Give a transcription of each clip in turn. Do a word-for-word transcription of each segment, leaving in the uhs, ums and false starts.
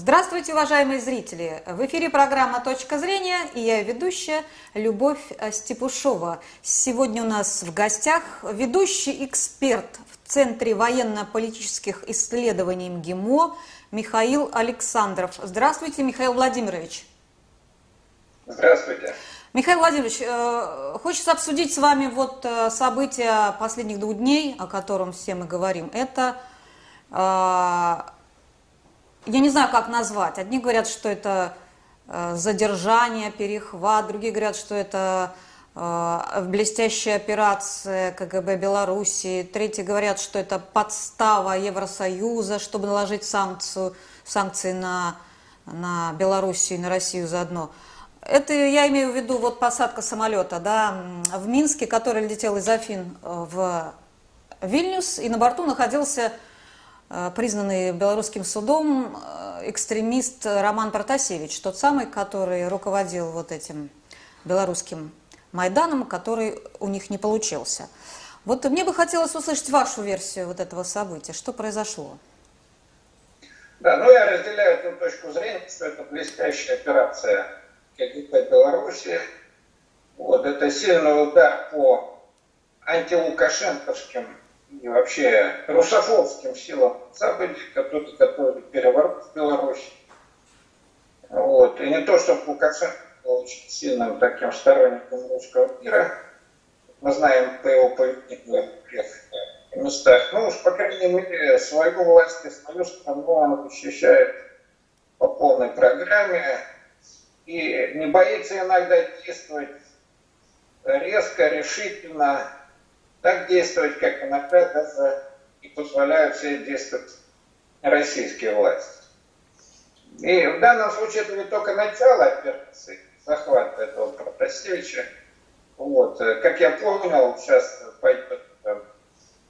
Здравствуйте, уважаемые зрители! В эфире программа «Точка зрения» и я ведущая Любовь Степушова. Сегодня у нас в гостях ведущий эксперт в Центре военно-политических исследований МГИМО Михаил Александров. Здравствуйте, Михаил Владимирович! Здравствуйте! Михаил Владимирович, хочется обсудить с вами вот события последних двух дней, о котором все мы говорим. Это... Я не знаю, как назвать. Одни говорят, что это задержание, перехват, другие говорят, что это блестящая операция ка гэ бэ Беларуси, третьи говорят, что это подстава Евросоюза, чтобы наложить санкцию, санкции на, на Беларусь и на Россию заодно. Это я имею в виду вот посадка самолета, да, в Минске, который летел из Афин в Вильнюс, и на борту находился признанный белорусским судом экстремист Роман Протасевич, тот самый, который руководил вот этим белорусским Майданом, который у них не получился. Вот мне бы хотелось услышать вашу версию вот этого события. Что произошло? Да, ну я разделяю эту точку зрения, что это блестящая операция ка гэ бэ Беларуси. Вот это сильный удар по антилукашенковским и вообще русофобским силам событий, которые готовили переворот в Беларуси. Вот. И не то, чтобы Лукашенко был очень сильным таким сторонником русского мира. Мы знаем по его поведению в тех местах. Ну уж, по крайней мере, свою власть и свою страну он защищает по полной программе. И не боится иногда действовать резко, решительно, так действовать, как иногда даже и позволяют себе действовать российские власти. И в данном случае это не только начало операции, захват этого Протасевича. Вот. Как я понял, сейчас пойдет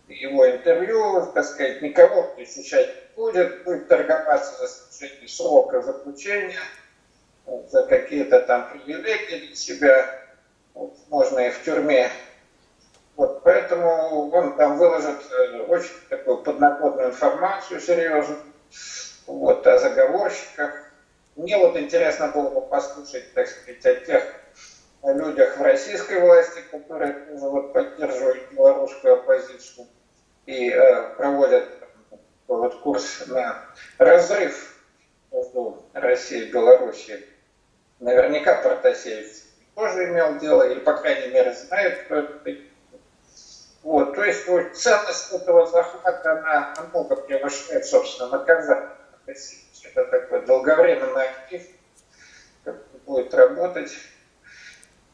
его интервью, так сказать, никого присущать не будет, будет торговаться за снижение срока заключения, за какие-то там привилегии для себя, вот, можно и в тюрьме. Вот, поэтому он там выложит очень такую подноготную информацию серьезную вот, о заговорщиках. Мне вот интересно было бы послушать, так сказать, о тех о людях в российской власти, которые вот, поддерживают белорусскую оппозицию и э, проводят вот, курс на разрыв между Россией и Белоруссией. Наверняка Протасевич тоже имел дело, или, по крайней мере, знает, кто это. Вот, то есть вот, ценность этого захвата, она намного превышает, собственно, наказание. Это такой долговременный актив, который будет работать.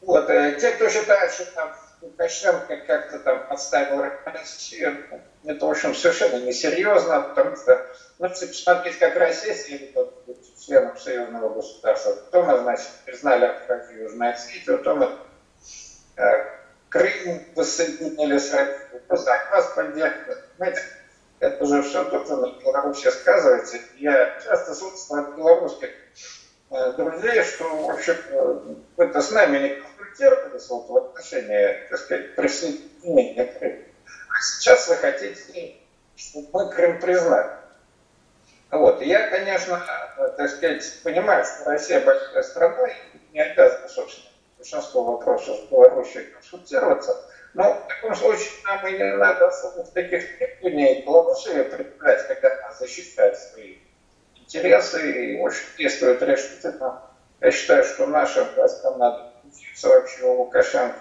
Вот, те, кто считает, что там Лукашенко как-то там подставил Россию, это, в общем, совершенно несерьезно, потому что, ну, если посмотреть, как Россия стала членом союзного государства, то мы, значит, признали Абхазию и Южную Осетию, то мы... Крым воссоединили с Россией, захват поддерживает. Это же все тоже на Беларуси сказывается. Я часто слышал от белорусских друзей, что, в общем, это с нами не консультировались вот, в отношении, так сказать, присоединения Крыма. А сейчас вы хотите, чтобы мы Крым признали. Вот. Я, конечно, так сказать, понимаю, что Россия большая страна и не обязана, собственно, большинство вопросов с Беларусью консультироваться, но в таком случае нам и не надо в таких требованиях Беларуси предпринимать, когда она защищает свои интересы и очень действует решительно. Я считаю, что нашим властям надо учиться вообще у Лукашенко,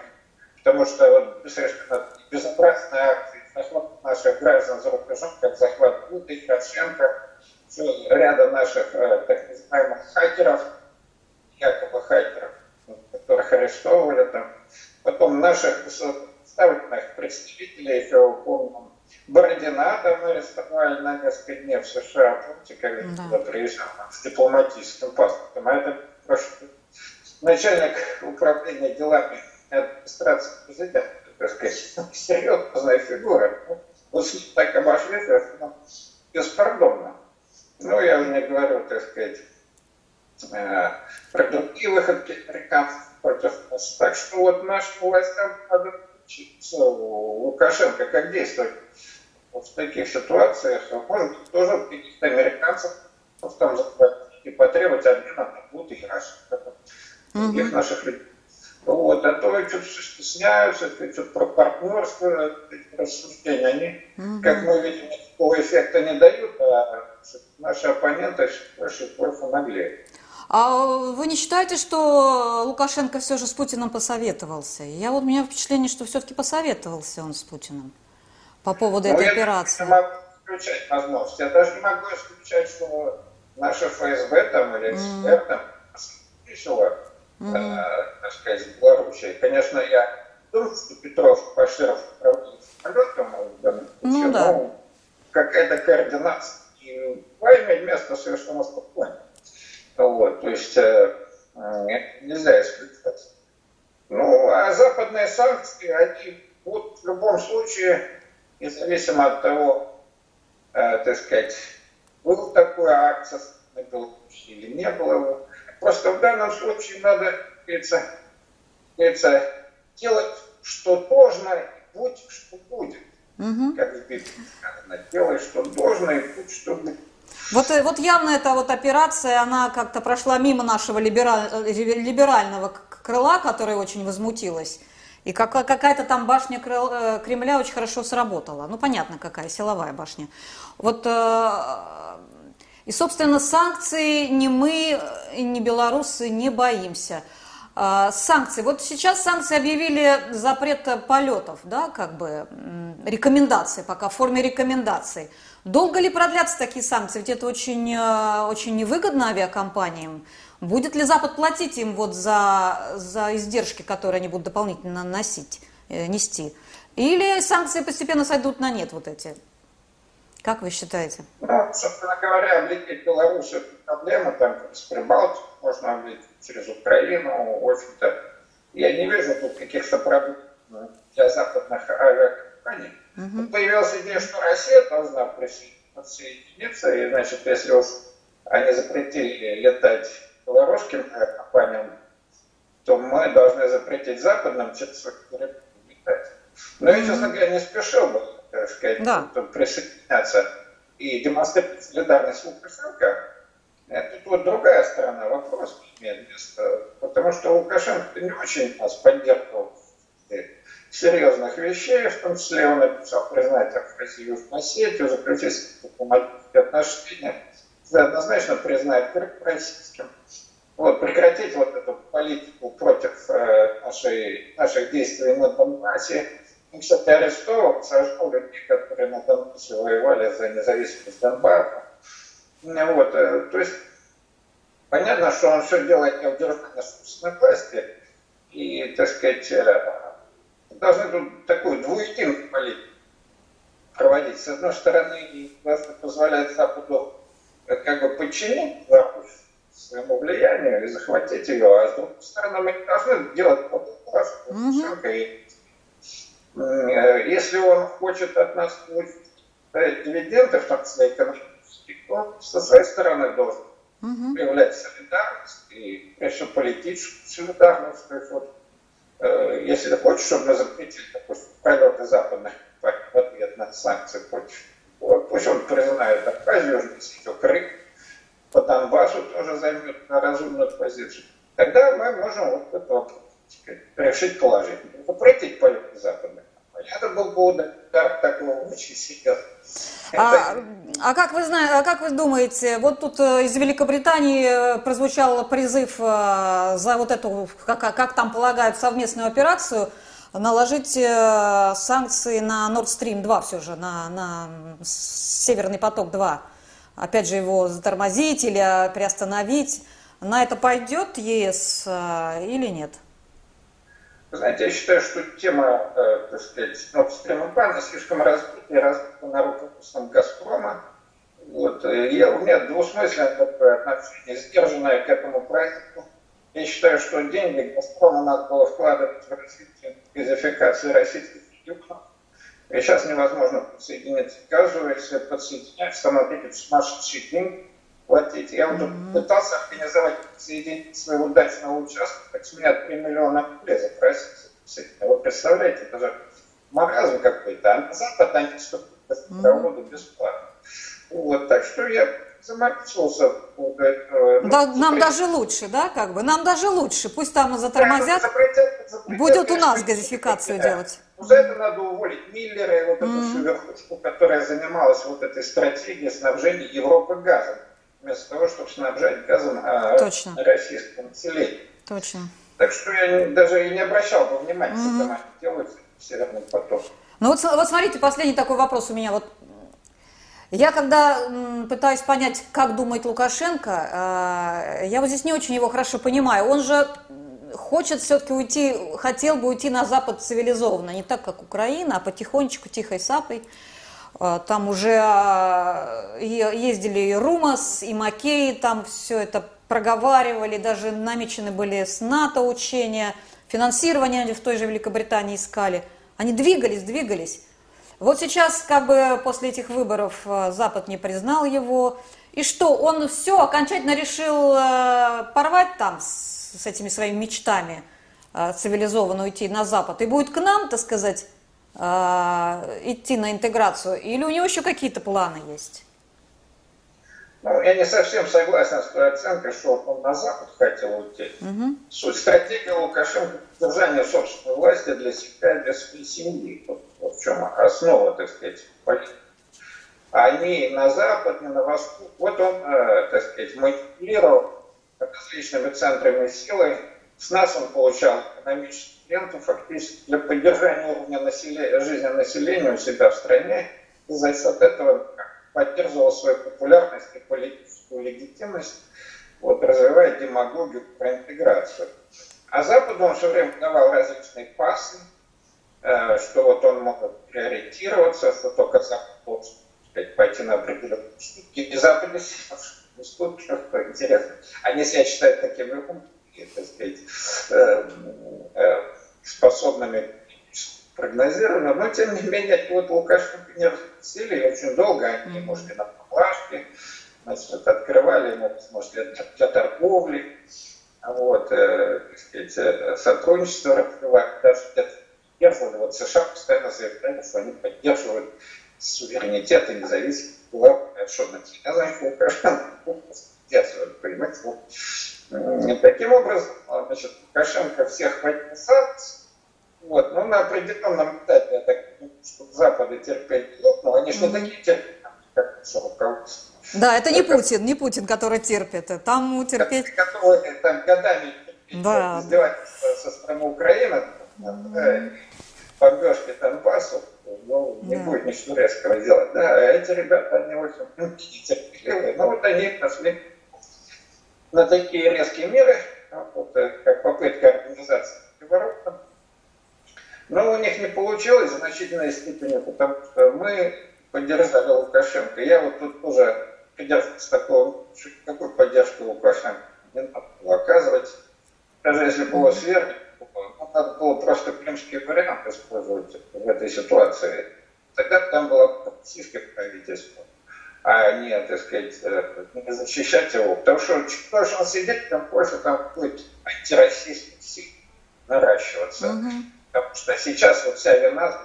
потому что вот совершенно безобразные акции, захват наших граждан за рубежом, как захват Путы, Ткаченко, ряда наших так называемых хакеров, якобы хакеров, которых арестовывали там, потом наших высокопоставленных представителей, еще помню, Бородина там арестовали на несколько дней в США, помните, когда да. туда приезжал с дипломатическим паспортом, а это просто начальник управления делами администрации президента, так сказать, серьезная фигура, вот с ним так обошлись, беспардонно. Ну, я уже не говорю, так сказать, про другие выходки американцев против нас. Так что вот нашим властям надо учиться у Лукашенко, как действовать вот в таких ситуациях. Может, тоже каких-то американцев там захватили отстаивать обмен будут наших, других наших людей. Вот, а то и что-то стесняются, что-то про партнерство, рассуждения, они, mm-hmm. как мы видим, такого эффекта не дают, а наши оппоненты просто наглеют. А вы не считаете, что Лукашенко все же с Путиным посоветовался? Я вот, у меня впечатление, что все-таки посоветовался он с Путиным по поводу Но этой я операции. Я не могу исключать возможность. Я даже не могу исключать, что наше ФСБ там или СССР mm-hmm. там посоветовало. Mm-hmm. э, так сказать, в Беларуси. Конечно, я думаю, что Петров Паширов проводил самолетом, ну, да. но какая-то координация и война место совершенно спокойно. Вот, то есть э, нельзя исключать. Ну, а западные санкции, они будут в любом случае, независимо от того, э, так сказать, был такой акция на Беларуси или не было. Просто в данном случае надо, говорится, говорится, делать, что должно, и будь, что будет. Угу. Как в Библии сказано, делай, что должно, и будь, что будет. Вот, вот явно эта вот операция, она как-то прошла мимо нашего либераль, либерального крыла, которое очень возмутилось. И какая-то там башня Кремля очень хорошо сработала. Ну, понятно, какая, силовая башня. Вот... И, собственно, санкций ни мы, ни белорусы не боимся. Санкции. Вот сейчас санкции объявили запрет полетов, да, как бы рекомендации, пока в форме рекомендаций. Долго ли продлятся такие санкции? Ведь это очень, очень невыгодно авиакомпаниям. Будет ли Запад платить им вот за, за издержки, которые они будут дополнительно носить, нести? Или санкции постепенно сойдут на нет вот эти? Как вы считаете? Ну, собственно говоря, облететь Беларусь — это проблема, там с Прибалтики можно облететь через Украину, в общем-то. Я не вижу тут каких-то проблем для западных авиакомпаний. Угу. Появилась идея, что Россия должна присоединиться, и, значит, если уж они запретили летать белорусским авиакомпаниям, то мы должны запретить западным, честно говоря, летать. Но я, честно говоря, не спешил бы, так сказать, да. присоединяться и демонстрировать солидарность Лукашенко. Это вот другая сторона вопроса имеет место, потому что Лукашенко не очень нас поддерживал в серьезных вещей, в том числе он написал признать Россию в Осетию, заключить дипломатические отношения, однозначно признать Крым российским. Вот, прекратить вот эту политику против э, нашей, наших действий на Донбассе. Он, кстати, арестовал, сожгал людей, которые на Донбассе воевали за независимость Донбасса. Вот, то есть, понятно, что он все делает не в державе на собственной власти. И, так сказать, должны тут такую двуединую политику проводить. С одной стороны, власти позволяет Западу как бы подчинить Западу своему влиянию и захватить ее, а с другой стороны, мы не должны делать подгласку. Если он хочет от нас дивиденды, в том числе экономические, то со своей стороны должен угу. проявлять солидарность и, конечно, политическую солидарность. Вот, э, если ты хочешь, чтобы мы запретили, допустим, полеты западных в ответ на санкции против, вот, пусть он признает Абхазию, Южную Крым, по Донбассу тоже займет разумную позицию, тогда мы можем вот это вот решить положительно. Запретить полеты западных. Это был бы удар такого очень серьезного. А, а, как вы знаете, а как вы думаете, вот тут из Великобритании прозвучал призыв за вот эту, как, как там полагают, совместную операцию, наложить санкции на Норд Стрим два все же, на, на Северный поток два. Опять же его затормозить или приостановить. На это пойдет ЕС или нет? Вы знаете, я считаю, что тема, э, так сказать, Норд Стрим два слишком разбита и разбита на руководством Газпрома. Вот, я, у меня двусмысленное такое отношение, сдержанное к этому проекту. Я считаю, что деньги Газпрома надо было вкладывать в развитие газификации российских регионов. И сейчас невозможно подсоединиться к газу, если подсоединяться, там опять сумасшедшие деньги платить. Я вот mm-hmm. пытался организовать подсоединить своего дачного участка, так с меня три миллиона рублей запросили. Вы представляете, даже маразм какой-то, а на Запад они вступают в работу бесплатно. Вот, так что я заморочился по Да, нам даже лучше, да, как бы? Нам даже лучше. Пусть там и затормозят. Да, запретят, запретят, будет у нас газификацию да. делать. За это надо уволить Миллера и вот эту mm-hmm. всю верхушку, которая занималась вот этой стратегией снабжения Европы газом. Вместо того, чтобы снабжать газом Точно. российское население. Точно. Так что я даже и не обращал бы внимания, mm-hmm. что там делают Северный поток. Ну вот, вот смотрите, последний такой вопрос у меня. Вот я когда м, пытаюсь понять, как думает Лукашенко, э, я вот здесь не очень его хорошо понимаю. Он же хочет все-таки уйти, хотел бы уйти на Запад цивилизованно, не так, как Украина, а потихонечку, тихой сапой. Э, там уже э, ездили и Румас, и Макей, там все это проговаривали, даже намечены были с НАТО учения, финансирование в той же Великобритании искали. Они двигались, двигались. Вот сейчас, как бы после этих выборов, Запад не признал его. И что, он все окончательно решил порвать там с, с этими своими мечтами цивилизованно уйти на Запад. И будет к нам, так сказать, идти на интеграцию? Или у него еще какие-то планы есть? Ну, я не совсем согласен с той оценкой, что он на Запад хотел уйти. Угу. Суть стратегии Лукашенко – держание собственной власти для себя и для своей семьи. Вот в чем основа, так сказать, политики. А ни на Запад, ни на Восток. Вот он, так сказать, манипулировал различными центрами силы. С нас он получал экономические клиенты фактически для поддержания уровня населения, жизни населения у себя в стране. И за счет от этого поддерживал свою популярность и политическую легитимность, вот, развивая демагогию про интеграцию. А Западу он все время давал различные пасы, что вот он мог приориентироваться, что только Запад должен, сказать, пойти на определенные штуки. И Запад не что интересно. Они себя считают такими способными прогнозированными, но тем не менее вот Лукашенко не распустили, очень долго они, может, и на поблажке, значит, открывали ему возможности для торговли, вот, так сказать, сотрудничество раскрывали, даже где-то поддерживали. Вот США постоянно заявляют, что они поддерживают суверенитет и независимость. Что значит Лукашенко поддерживает, понимаете? Вот. Таким образом, значит, Лукашенко всех военных санкций. Вот. Ну, на определенном этапе, я так понимаю, что Запада терпеть плохо, но они что-то не терпят, как руководство. Да, это не Путин, не Путин, который терпит, а там терпеть... Которые там годами да. издевать со стороны Украины, mm-hmm. бомбежки Донбассу, ну, не да. будет ничего резкого делать. Да, а эти ребята, они очень нетерпеливые, но вот они пошли на такие резкие меры, вот, как попытка организации переворота. Но у них не получилось в значительной степени, потому что мы поддержали Лукашенко. Я вот тут тоже придерживаюсь такого, какой поддержки Лукашенко не надо было оказывать. Даже если было сверху, надо было просто крымский вариант использовать в этой ситуации. Тогда там было российское правительство, а не, так сказать, не защищать его. Потому что кто же он сидит, там больше там будет антироссийский сил наращиваться. Потому что сейчас вот вся вина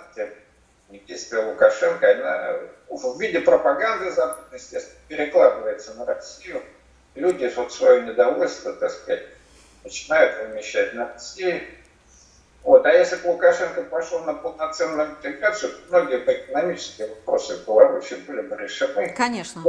действия Лукашенко, она в виде пропаганды Запада, естественно, перекладывается на Россию. Люди вот свое недовольство, так сказать, начинают вымещать на Россию. Вот. А если бы Лукашенко пошел на полноценную интеграцию, многие бы экономические вопросы в Беларуси были бы решены. Конечно.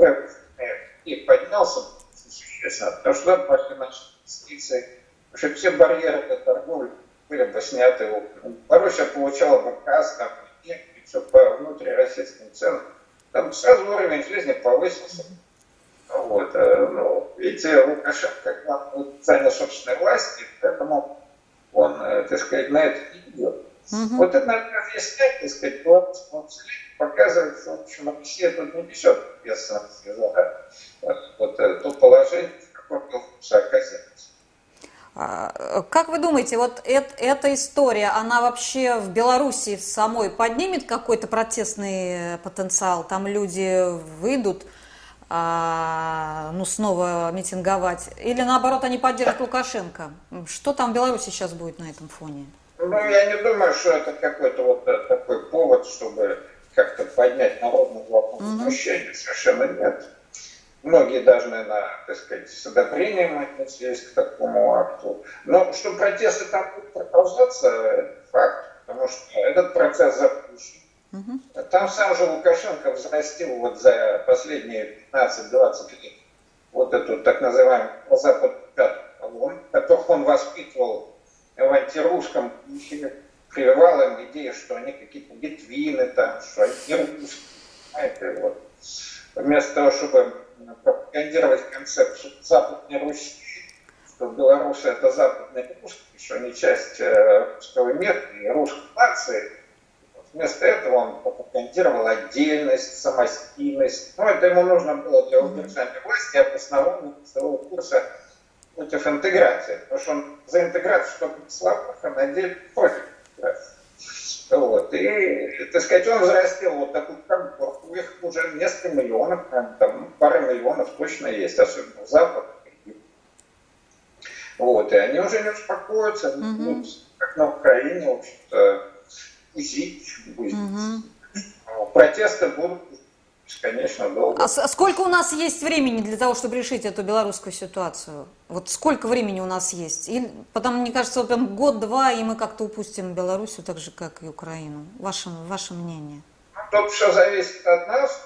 И поднялся бы существенно, потому что там пошли наши инвестиции. Потому что все барьеры для торговли были бы сняты. Беларусь получала бы газ, там, нефть, все по внутрироссийским ценам. Там сразу уровень жизни повысился. Вот. Ну, видите, Лукашенко занял собственной власти, поэтому он, так сказать, на это не идет. Угу. Вот это надо объяснять, так сказать, белорусскому населению, показывает, что в общем, Россия тут не несет ответственности за вот, то положение, в каком Беларусь оказалась. Как вы думаете, вот эта, эта история, она вообще в Беларуси самой поднимет какой-то протестный потенциал? Там люди выйдут, а, ну, снова митинговать? Или наоборот, они поддержат Лукашенко? Что там в Беларуси сейчас будет на этом фоне? Ну, я не думаю, что это какой-то вот такой повод, чтобы как-то поднять народный вопрос. Угу. Совершенно нет. Многие даже, наверное, так сказать, с одобрением отнеслись к такому акту. Но что протесты там будут продолжаться, это факт, потому что этот процесс запущен. Угу. Там сам же Лукашенко взрастил вот за последние пятнадцать-двадцать лет вот эту так называемую запад пятую колонну, которых он воспитывал в антирусском духе, прививал им идею, что они какие-то литвины там, что они русские, вот. Вместо того, чтобы пропагандировать концепцию Западной Руси, что белорусы — это западные русские, что они часть русского мира и русской нации, вместо этого он пропагандировал отдельность, самостийность. Но это ему нужно было для удержания власти, обоснованного своего курса против интеграции. Потому что он за интеграцию, чтобы слабых, а на деле пофиг. Вот. И, так сказать, он взрастил вот такую конкурку, их уже несколько миллионов, там, пара миллионов точно есть, особенно в Западе. Вот. И они уже не успокоятся, mm-hmm. как на Украине, в общем-то, изить будет. Mm-hmm. Протесты будут бесконечно долго. А сколько у нас есть времени для того, чтобы решить эту белорусскую ситуацию? Вот сколько времени у нас есть? И потом, мне кажется, прям год-два, и мы как-то упустим Белоруссию, так же, как и Украину. Ваше, ваше мнение? Ну, тут все зависит от нас.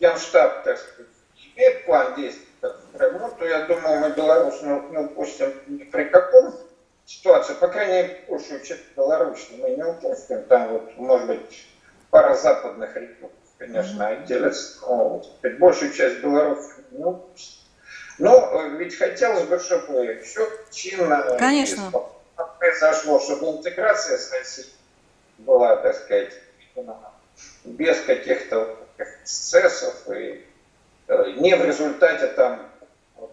Генштаб, так сказать, имеет план действий в Крыму, то я думаю, мы Беларусь не упустим ни при каком ситуации. По крайней мере, большую часть Беларуси мы не упустим. Там, вот, может быть, пара западных регионов, конечно, отделятся. Но большую часть Беларуси не упустим. Но ведь хотелось бы, чтобы еще чинно произошло, чтобы интеграция с Россией была, так сказать, без каких-то эксцессов и не в результате там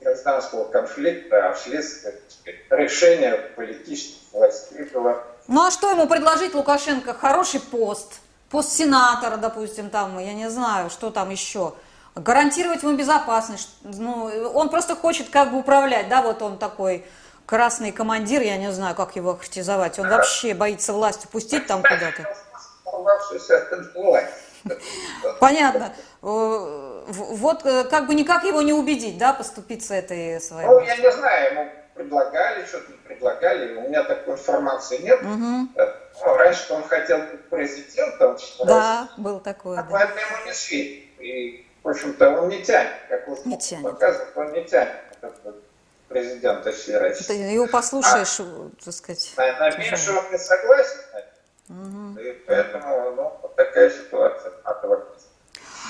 гражданского конфликта, а вследствие, так сказать, решения политических властей было. Ну а что ему предложить, Лукашенко? Хороший пост, пост сенатора, допустим, там, я не знаю, что там еще. Гарантировать ему безопасность. Ну, он просто хочет как бы управлять, да, вот он такой красный командир, я не знаю, как его характеризовать. Он вообще боится власть упустить там куда-то. Понятно. Вот как бы никак его не убедить, да, поступиться этой своей. Ну, я не знаю, ему предлагали, что-то не предлагали, у меня такой информации нет. Угу. Раньше он хотел быть президентом. Да, раз. Был такой. А да. Поэтому ему не светит. И в общем-то, он не тянет, как уже показывает, он не тянет президента всей России. Ты его послушаешь, а, так сказать. На, на меньше он не согласен, угу. И поэтому, ну, вот такая ситуация.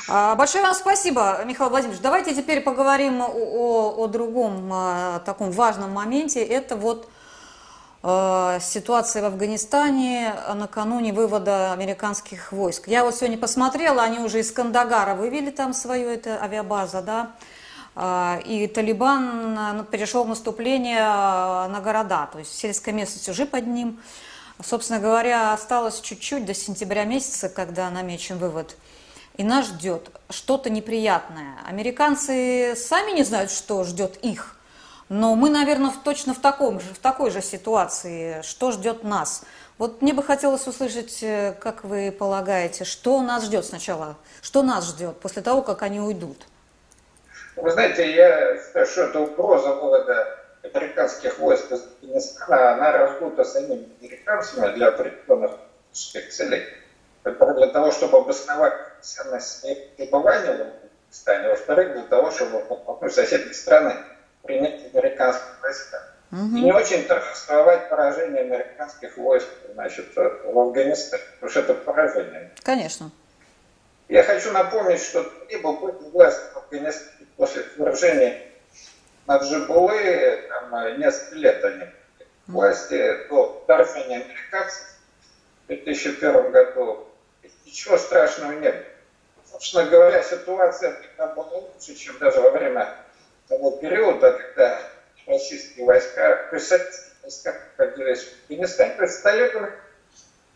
А, большое вам спасибо, Михаил Владимирович. Давайте теперь поговорим о, о, о другом о таком важном моменте. Это вот ситуация в Афганистане накануне вывода американских войск. Я вот сегодня посмотрела, они уже из Кандагара вывели там свою это авиабазу, да, и Талибан перешел в наступление на города, то есть сельская местность уже под ним. Собственно говоря, осталось чуть-чуть до сентября месяца, когда намечен вывод. И нас ждет что-то неприятное. Американцы сами не знают, что ждет их. Но мы, наверное, точно в, таком же, в такой же ситуации, что ждет нас. Вот мне бы хотелось услышать, как вы полагаете, что нас ждет сначала, что нас ждет после того, как они уйдут. Вы знаете, я считаю, что эта угроза вывода американских войск из Афганистана, она раздута самими американцами для определенных политических целей. Во-первых, для того, чтобы обосновать ценность пребывания в Афганистане, во-вторых, для того, чтобы подпугнуть соседние страны принять американские войска. Угу. И не очень торжествовать поражение американских войск, значит, в Афганистане, потому что это поражение. Конечно. Я хочу напомнить, что либо будет власть в Афганистане после вторжения на Джабулы, там несколько лет они власти, до вторжения американцев в две тысячи первом году, ничего страшного не было. Собственно говоря, ситуация была лучше, чем даже во время того периода, когда российские войска, советские войска находились в Афганистане. То есть с Талибаном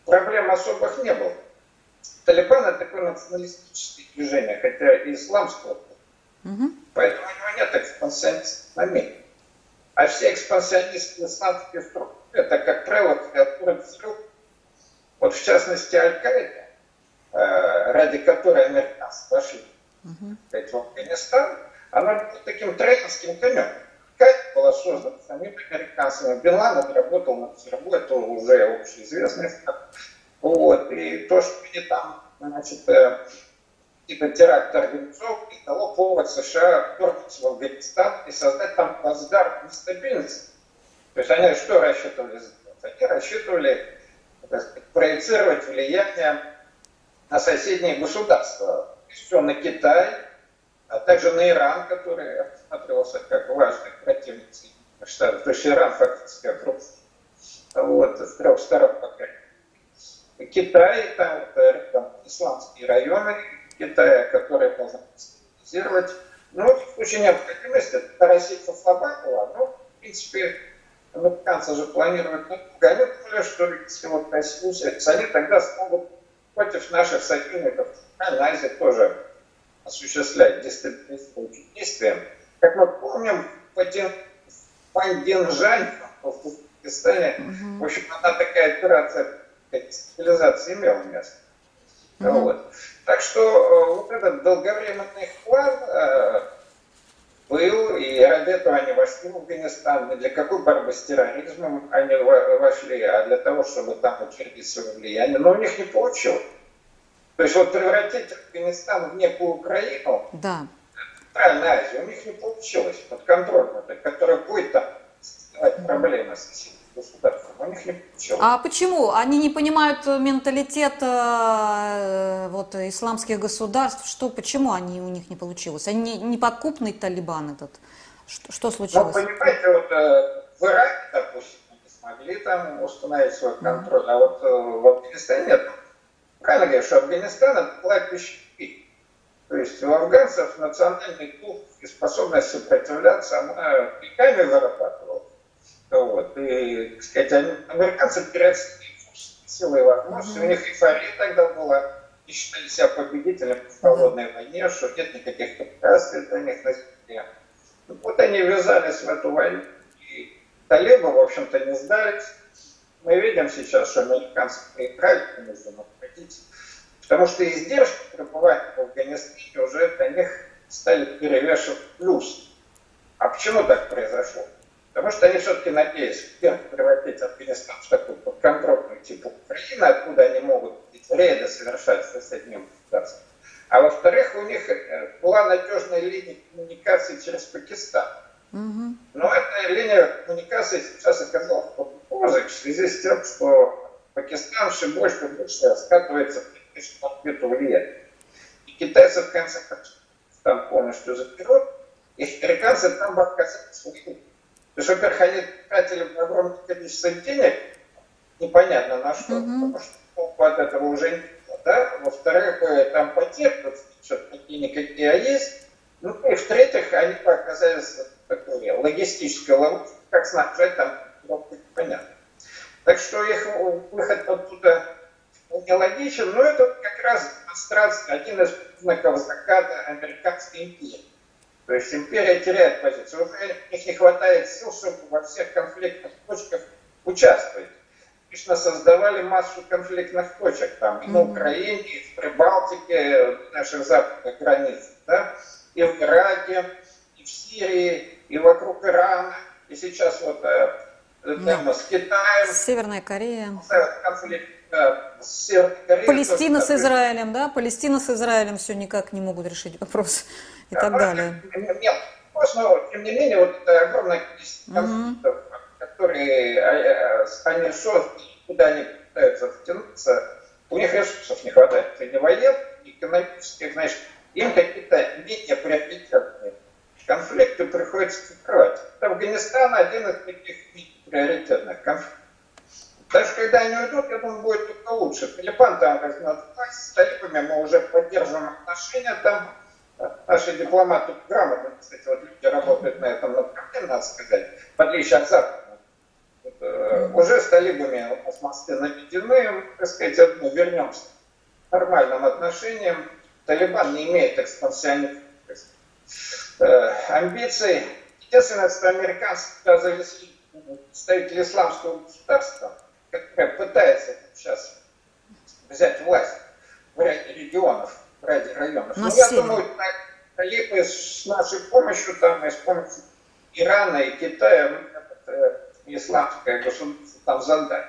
проблем особых не было. Талибан — это такое националистическое движение, хотя и исламское. Угу. Поэтому у него нет экспансионистских намерений. А все экспансионистские исламские структуры — это, как правило, которые вот в частности Аль-Каида, ради которой американцы пошли угу. в Афганистан, она таким трейдерским конем. Кайф была создана самими американцами. Билан отработал над собой, это уже общеизвестный факт. Вот. И то, что они там, значит, какие-то теракты организовывали, дало повод США вернуться в Афганистан и создать там плацдарм нестабильности. То есть они что рассчитывали сделать? Они рассчитывали, так сказать, проецировать влияние на соседние государства, все на Китай, а также на Иран, который рассматривался как важный противник Соединенных Штатов. То есть Иран фактически окружен. Вот, с трех сторон пока. Китай, там, вот, там исламские районы Китая, которые можно стабилизировать. Ну, в случае необходимости, это Россия ослабила, но, в принципе, американцы же планируют, ну, они думали, что если вот Россию усилится, они тогда смогут против наших союзников на Азии тоже осуществлять дестабилизирующие действия. Как мы помним, Пандинжань в Узбекистане, в общем, она такая операция дестабилизации имела место. Mm-hmm. Вот. Так что вот этот долговременный план э, был, и ради этого они вошли в Афганистан. И для какой борьбы с терроризмом они вошли, а для того, чтобы там утвердить свое влияние. Но у них не получилось. То есть вот превратить Афганистан в некую Украину, да. Центральную Азию, у них не получилось под контроль, который будет там создавать проблемы с соседями. У них не получилось. А почему? Они не понимают менталитет э, вот, исламских государств. Что, почему они, у них не получилось? Они не, не подкупный Талибан этот? Что, что случилось? Ну, понимаете, вот э, в Ираке, допустим, не смогли там установить свой контроль, mm-hmm. а вот э, в Афганистане нет. Правильно говорю, что Афганистан это плавающий пик. То есть у афганцев национальный дух и способность сопротивляться, она пиками вырабатывала. Вот. И, так сказать, они, американцы переоценили силы и возможности, mm-hmm. у них эйфория тогда была, и считали себя победителем в холодной mm-hmm. войне, что нет никаких препятствий для них на земле. Ну, вот они ввязались в эту войну, и талибы, в общем-то, не сдались. Мы видим сейчас, что американцы проиграли, нужно находить, потому что издержки пребывания в Афганистане уже для них стали перевешивать плюс. А почему так произошло? Потому что они все-таки надеются превратить Афганистан в такую подконтрольную типу Украины, откуда они могут рейды совершать с соседним государством. А во-вторых, у них была надежная линия коммуникации через Пакистан. Mm-hmm. Но эта линия коммуникации сейчас оказалась под угрозой в связи с тем, что Пакистан все больше и больше скатывается в конфликту влияния. И китайцы в конце концов там полностью заперут, и американцы там бы отказались уйти. Потому что, во-первых, они тратили огромное количество денег, непонятно на что, mm-hmm. потому что от этого уже не было, да? Во-вторых, там потери, какие-никакие, а есть. Ну и в-третьих, они оказались в такой логистической ловушке, как снабжать там, непонятно. Так что их выход оттуда не логичен, но это как раз демонстрация, один из признаков заката американской империи. То есть империя теряет позицию. Уже у них не хватает сил, чтобы во всех конфликтных точках участвовать. Обычно создавали массу конфликтных точек там, и на Украине, и в Прибалтике, в наших западных границах, да? И в Ираке, и в Сирии, и вокруг Ирана, и сейчас вот там, с Китаем. Северная Корея. Конфликт, да, с Северной Кореей. Палестина тоже, с Израилем, да? Палестина с Израилем все никак не могут решить вопрос. И да, так может, далее. Нет, но тем не менее, вот это огромное количество конфликтов, mm-hmm. которые они создали, куда они пытаются втянуться, у них ресурсов не хватает. И не военных, и экономических, значит, им какие-то менее приоритетные конфликты приходится закрывать. Афганистан один из таких приоритетных конфликтов. Даже когда они уйдут, я думаю, будет только лучше. Талибан там возьмет власть, с талибами мы уже поддерживаем отношения там. Наши дипломаты грамотно, кстати, вот люди работают на этом направлении, надо сказать, в отличие от западных. Вот, э, уже с талибами с мосты наведены, так сказать, ну, вернемся к нормальным отношениям. Талибан не имеет экспансионных э, амбиций. Единственное, что американцы туда завезли представители исламского государства, которое пытается сейчас взять власть в ряде регионов. Ради районов. Но я думаю, талибы с нашей помощью, там, и с помощью Ирана и Китая, это исламское государство там задание.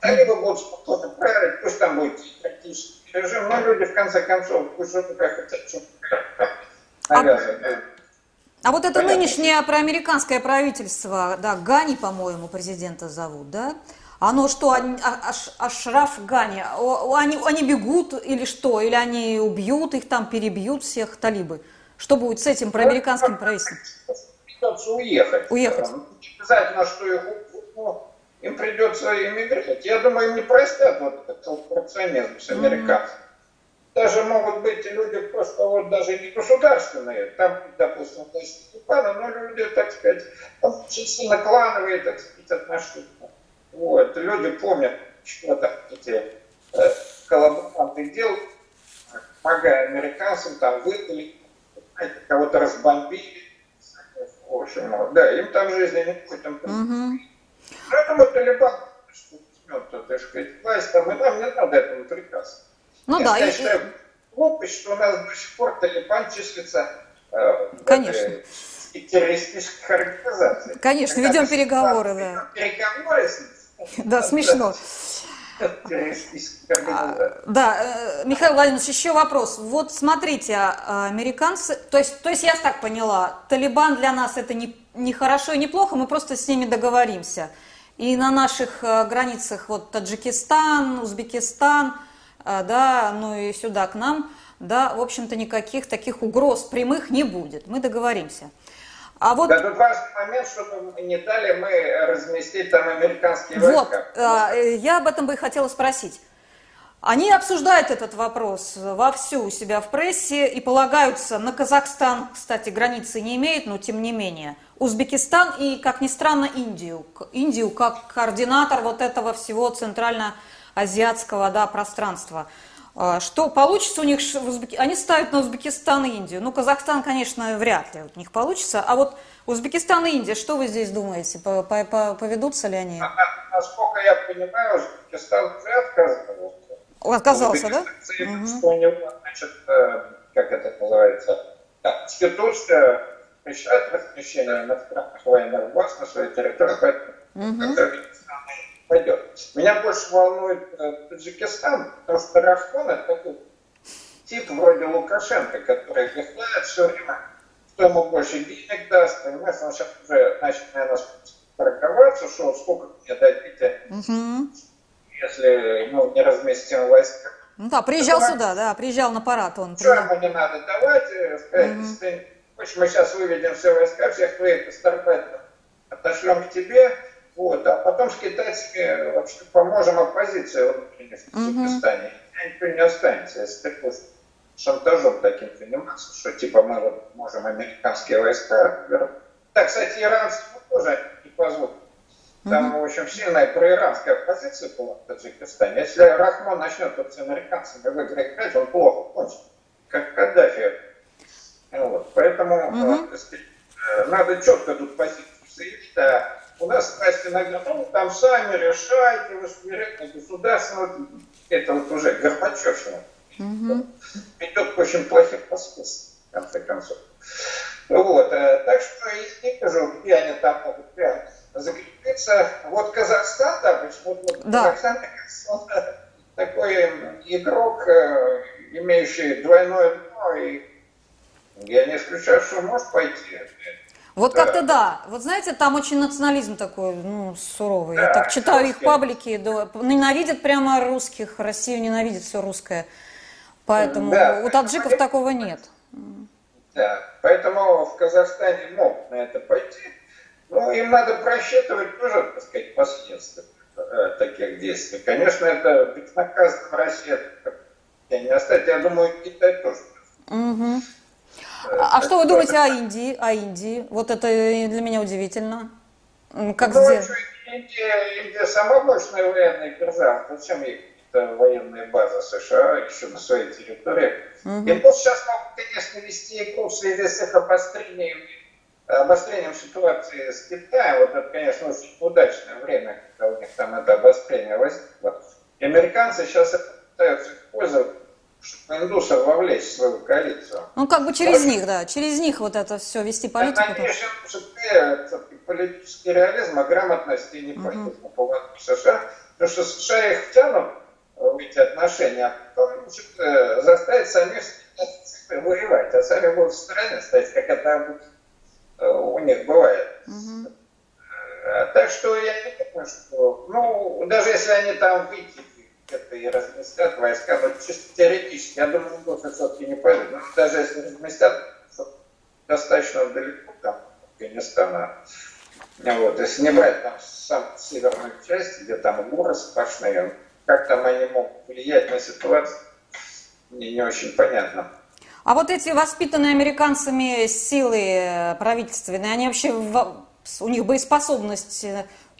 Талибы будут спокойно править, пусть там будет тактический режим, но люди в конце концов пусть что-то как-то навязывают. А вот это нынешнее проамериканское правительство, да, Гани, по-моему, президента зовут, да? Оно что, Ашраф Гани, они, они бегут или что? Или они убьют их там, перебьют всех талибы? Что будет с этим проамериканским правительством? Придется уехать. Уехать. Не обязательно, что их убьют, им придется эмигрировать. Я думаю, им не простят вот этот коллаборационизм с американцами. Даже могут быть люди просто вот даже не государственные, там, допустим, власть Степана, но люди, так сказать, там чисто клановые, так сказать, отношения. Вот, люди помнят, что там эти э, коллаборанты делают, помогая американцам, там выдали, кого-то разбомбили. В общем, да, им там жизни не будет. Угу. Поэтому Талибан, что возьмет, так сказать, власть, там, и нам не надо этому приказ. Ну я да, я считаю, и... глупость, что у нас до сих пор Талибан числится э, конечно. Э, э, террористических организаций. Конечно, когда ведем переговоры. Да. Переговоры с... да, смешно. А, да, Михаил Владимирович, еще вопрос. Вот смотрите, американцы, то есть, то есть я так поняла, Талибан для нас это не, не хорошо и не плохо, мы просто с ними договоримся. И на наших границах вот Таджикистан, Узбекистан, да, ну и сюда к нам, да, в общем-то, никаких таких угроз прямых не будет. Мы договоримся. А вот... Да, тут важный момент, чтобы не дали мы разместить там американские войска. Вот, а, я об этом бы и хотела спросить. Они обсуждают этот вопрос вовсю у себя в прессе и полагаются на Казахстан, кстати, границы не имеет, но тем не менее. Узбекистан и, как ни странно, Индию. Индию как координатор вот этого всего центрально- азиатского, да, пространства. Что получится у них? Они ставят на Узбекистан и Индию. Ну, Казахстан, конечно, вряд ли у них получится. А вот Узбекистан и Индия, что вы здесь думаете? Поведутся ли они? А, насколько я понимаю, Узбекистан уже отказывался. Отказался, да? Заявил, угу. Что у него, значит, как это называется, конституция мешает размещение иностранных военных баз на своей территории, поэтому угу. Пойдет. Меня больше волнует э, Таджикистан, потому что Рахмон это такой тип вроде Лукашенко, который вихляет все время, кто ему больше денег даст, понимаешь, он сейчас уже начал, наверное, торговаться, что сколько мне дадите, угу. если мы ну, не разместим войска. Ну да, приезжал так, сюда, да, приезжал на парад он. Что ему не надо давать, сказать, угу. Ты, хочешь, мы сейчас выведем все войска, всех твоих постарпайтов отошлем к тебе. Вот, а потом с китайцами вообще поможем оппозиции в Таджикистане. Uh-huh. Никто не останется, если ты просто шантажом таким заниматься, что типа мы можем американские войска вернуть. Да, кстати, иранцы тоже не позволят. Там, uh-huh. в общем, сильная проиранская оппозиция была в Таджикистане. Если Рахмон начнет вот с американцами в игры играть, он плохо кончит, как Каддафи. Вот. Поэтому uh-huh. вот, сказать, надо четко тут позицию заявить. У нас власть иногда, ну, там сами решайте, вы суверенное государство, это вот уже Горбачевщина, угу. идет к очень плохим последствиям, в конце концов. Вот, так что я не вижу, где они там могут прям закрепиться. Вот Казахстан, да, вот, вот да. Казахстан, он такой игрок, имеющий двойное дно, и я не исключаю, что может пойти. Вот да. Как-то да. Вот знаете, там очень национализм такой, ну, суровый. Да, я так читаю русские. Их паблики, да, ненавидят прямо русских, Россию ненавидит все русское. Поэтому да, у таджиков поэтому, такого нет. Да, поэтому в Казахстане могут на это пойти. Ну, им надо просчитывать тоже, так сказать, последствия таких действий. Конечно, это безнаказанно в России. Я не оставить, я думаю, Китай тоже. Угу. А это что вы думаете это... о Индии? О Индии? Вот это для меня удивительно. Как ну, где? Индия, Индия сама мощная военная держава. Зачем ей военные базы США еще на своей территории? Угу. И ну, сейчас могут, конечно, вести игру в связи с их обострением, обострением ситуации с Китаем. Вот это, конечно, очень удачное время, когда у них там это обострение возникло. Американцы сейчас это пытаются использовать индусов вовлечь в свою коалицию. Ну, как бы через Потому... них, да, через них вот это все вести политику. Да, конечно, это политический реализм, а грамотность и не пойдут по поводу США. Потому что США их втянут в эти отношения, то заставит самих воевать, а сами будут в стороне стоять, как это у них бывает. Угу. Так что я не думаю, что... Ну, даже если они там выйдут это и разместят войска, но чисто теоретически, я думаю, что все-таки не пойдут. Но даже если разместят, достаточно далеко там, Афганистана. Вот, если не брать там сам северную часть, где там горы сплошные, как там они могут влиять на ситуацию, мне не очень понятно. А вот эти воспитанные американцами силы правительственные, они вообще, у них боеспособность,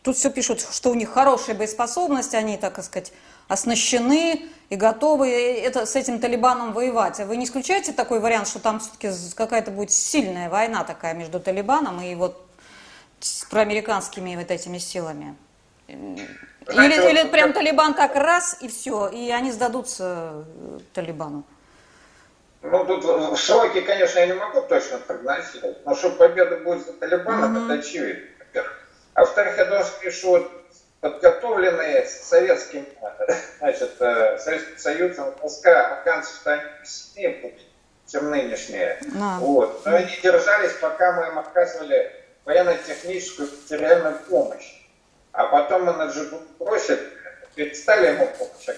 тут все пишут, что у них хорошая боеспособность, они, так сказать, оснащены и готовы это, с этим Талибаном воевать. Вы не исключаете такой вариант, что там все-таки какая-то будет сильная война такая между Талибаном и вот с проамериканскими вот этими силами? Или, или прям Талибан как раз и все, и они сдадутся Талибану? Ну, тут сроки, конечно, я не могу точно прогнозировать, но что победа будет за Талибаном, mm-hmm. это очевидно, во-первых. А во-вторых, я должен сказать, что вот подготовленные советским, значит, Советским Союзом войска афганцев-то они сильнее будут, чем нынешние. Mm-hmm. Вот. Но они держались, пока мы им оказывали военно-техническую материальную помощь. А потом он бросит, перестали ему помощь.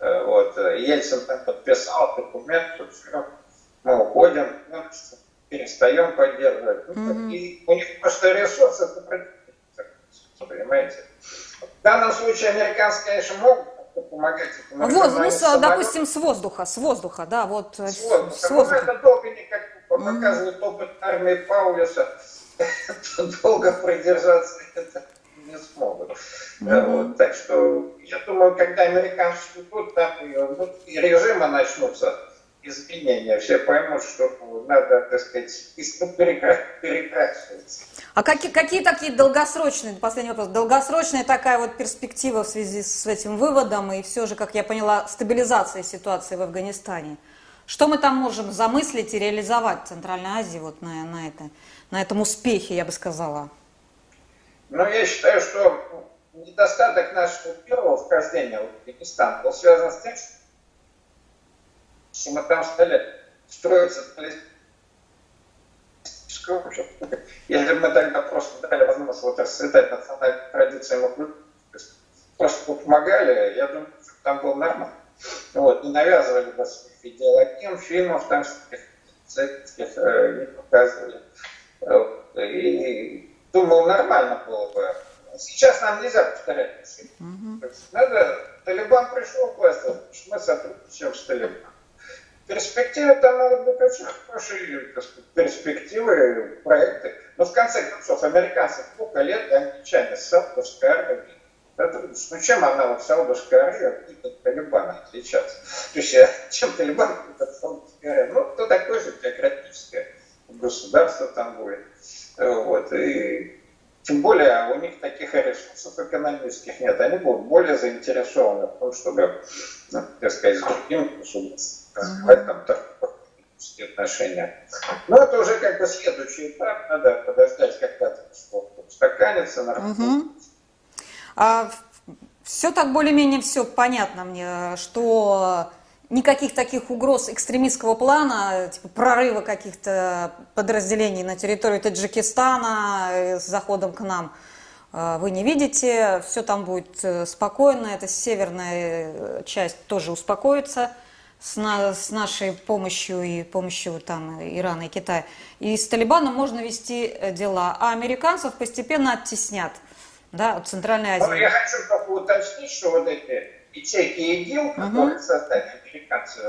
Вот, Ельцин там подписал документ, тут все, мы уходим, ну, перестаем поддерживать. Mm-hmm. И у них просто ресурсы, понимаете. В данном случае американцы, конечно, могут помогать. Вот, ну, с, допустим, с воздуха, с воздуха, да, вот. С воздуха. С воздуха. Это долго никак показывает опыт армии Паулюса, долго продержаться это не смогут. Mm-hmm. Вот, так что, я думаю, когда американцы уйдут, там и режима начнутся изменения, все поймут, что надо, так сказать, перекрашиваться. А какие, какие такие долгосрочные, последний вопрос, долгосрочная такая вот перспектива в связи с этим выводом и все же, как я поняла, стабилизация ситуации в Афганистане? Что мы там можем замыслить и реализовать в Центральной Азии вот на, на, это, на этом успехе, я бы сказала? Ну, я считаю, что недостаток нашего первого вхождения в Афганистан был связан с тем, что мы там стали строиться политическое общество. Если бы мы тогда просто дали возможность вот расцветать национальным традициям и культуре, просто помогали, я думаю, что там было нормально. Вот, не навязывали бы своих идеологем, фильмов там всяких не показывали. И думал, нормально было бы. Сейчас нам нельзя повторять. Mm-hmm. Надо, Талибан пришел к власти, мы сотрудничаем с Талибаном. Перспективы там надо быть очень хорошие, перспективы, проекты. Но в конце концов, американцы сколько лет, англичане с саудовской армией. Ну, чем она вот саудовская армия от Талибана отличается? То есть, чем Талибан от саудовской армии? Ну, то такое же теократическое государство там будет. Вот. И тем более у них таких ресурсов экономических нет. Они будут более заинтересованы в том, чтобы, ну, так сказать, с другим государством развивать там такие отношения. Но это уже как бы следующий этап. Надо подождать, когда это устаканится, нормально. А, все так более-менее все понятно мне, что никаких таких угроз экстремистского плана, типа прорыва каких-то подразделений на территорию Таджикистана с заходом к нам, вы не видите. Все там будет спокойно, эта северная часть тоже успокоится с, на, с нашей помощью и помощью там, Ирана и Китая. И с Талибаном можно вести дела, а американцев постепенно оттеснят. Да, от Центральной Азии. Но я хочу только уточнить, что вот эти ячейки ИГИЛ, которые угу. создали американцы в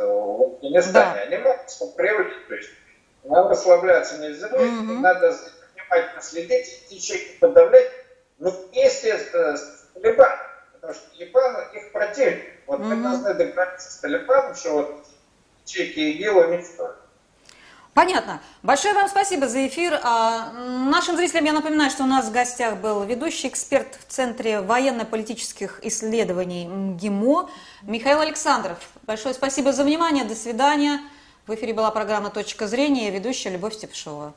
Афганистане, да. они могут сопривлечь. То есть нам расслабляться нельзя, угу. надо внимательно следить, ячейки подавлять, но вместе с Талибаном. Потому что Талибан их противник. Вот угу. мы должны договориться с Талибаном, что вот ячейки ИГИЛ уничтожат. Понятно. Большое вам спасибо за эфир. А нашим зрителям я напоминаю, что у нас в гостях был ведущий эксперт в Центре военно-политических исследований МГИМО Михаил Александров. Большое спасибо за внимание. До свидания. В эфире была программа «Точка зрения». Ведущая Любовь Степушова.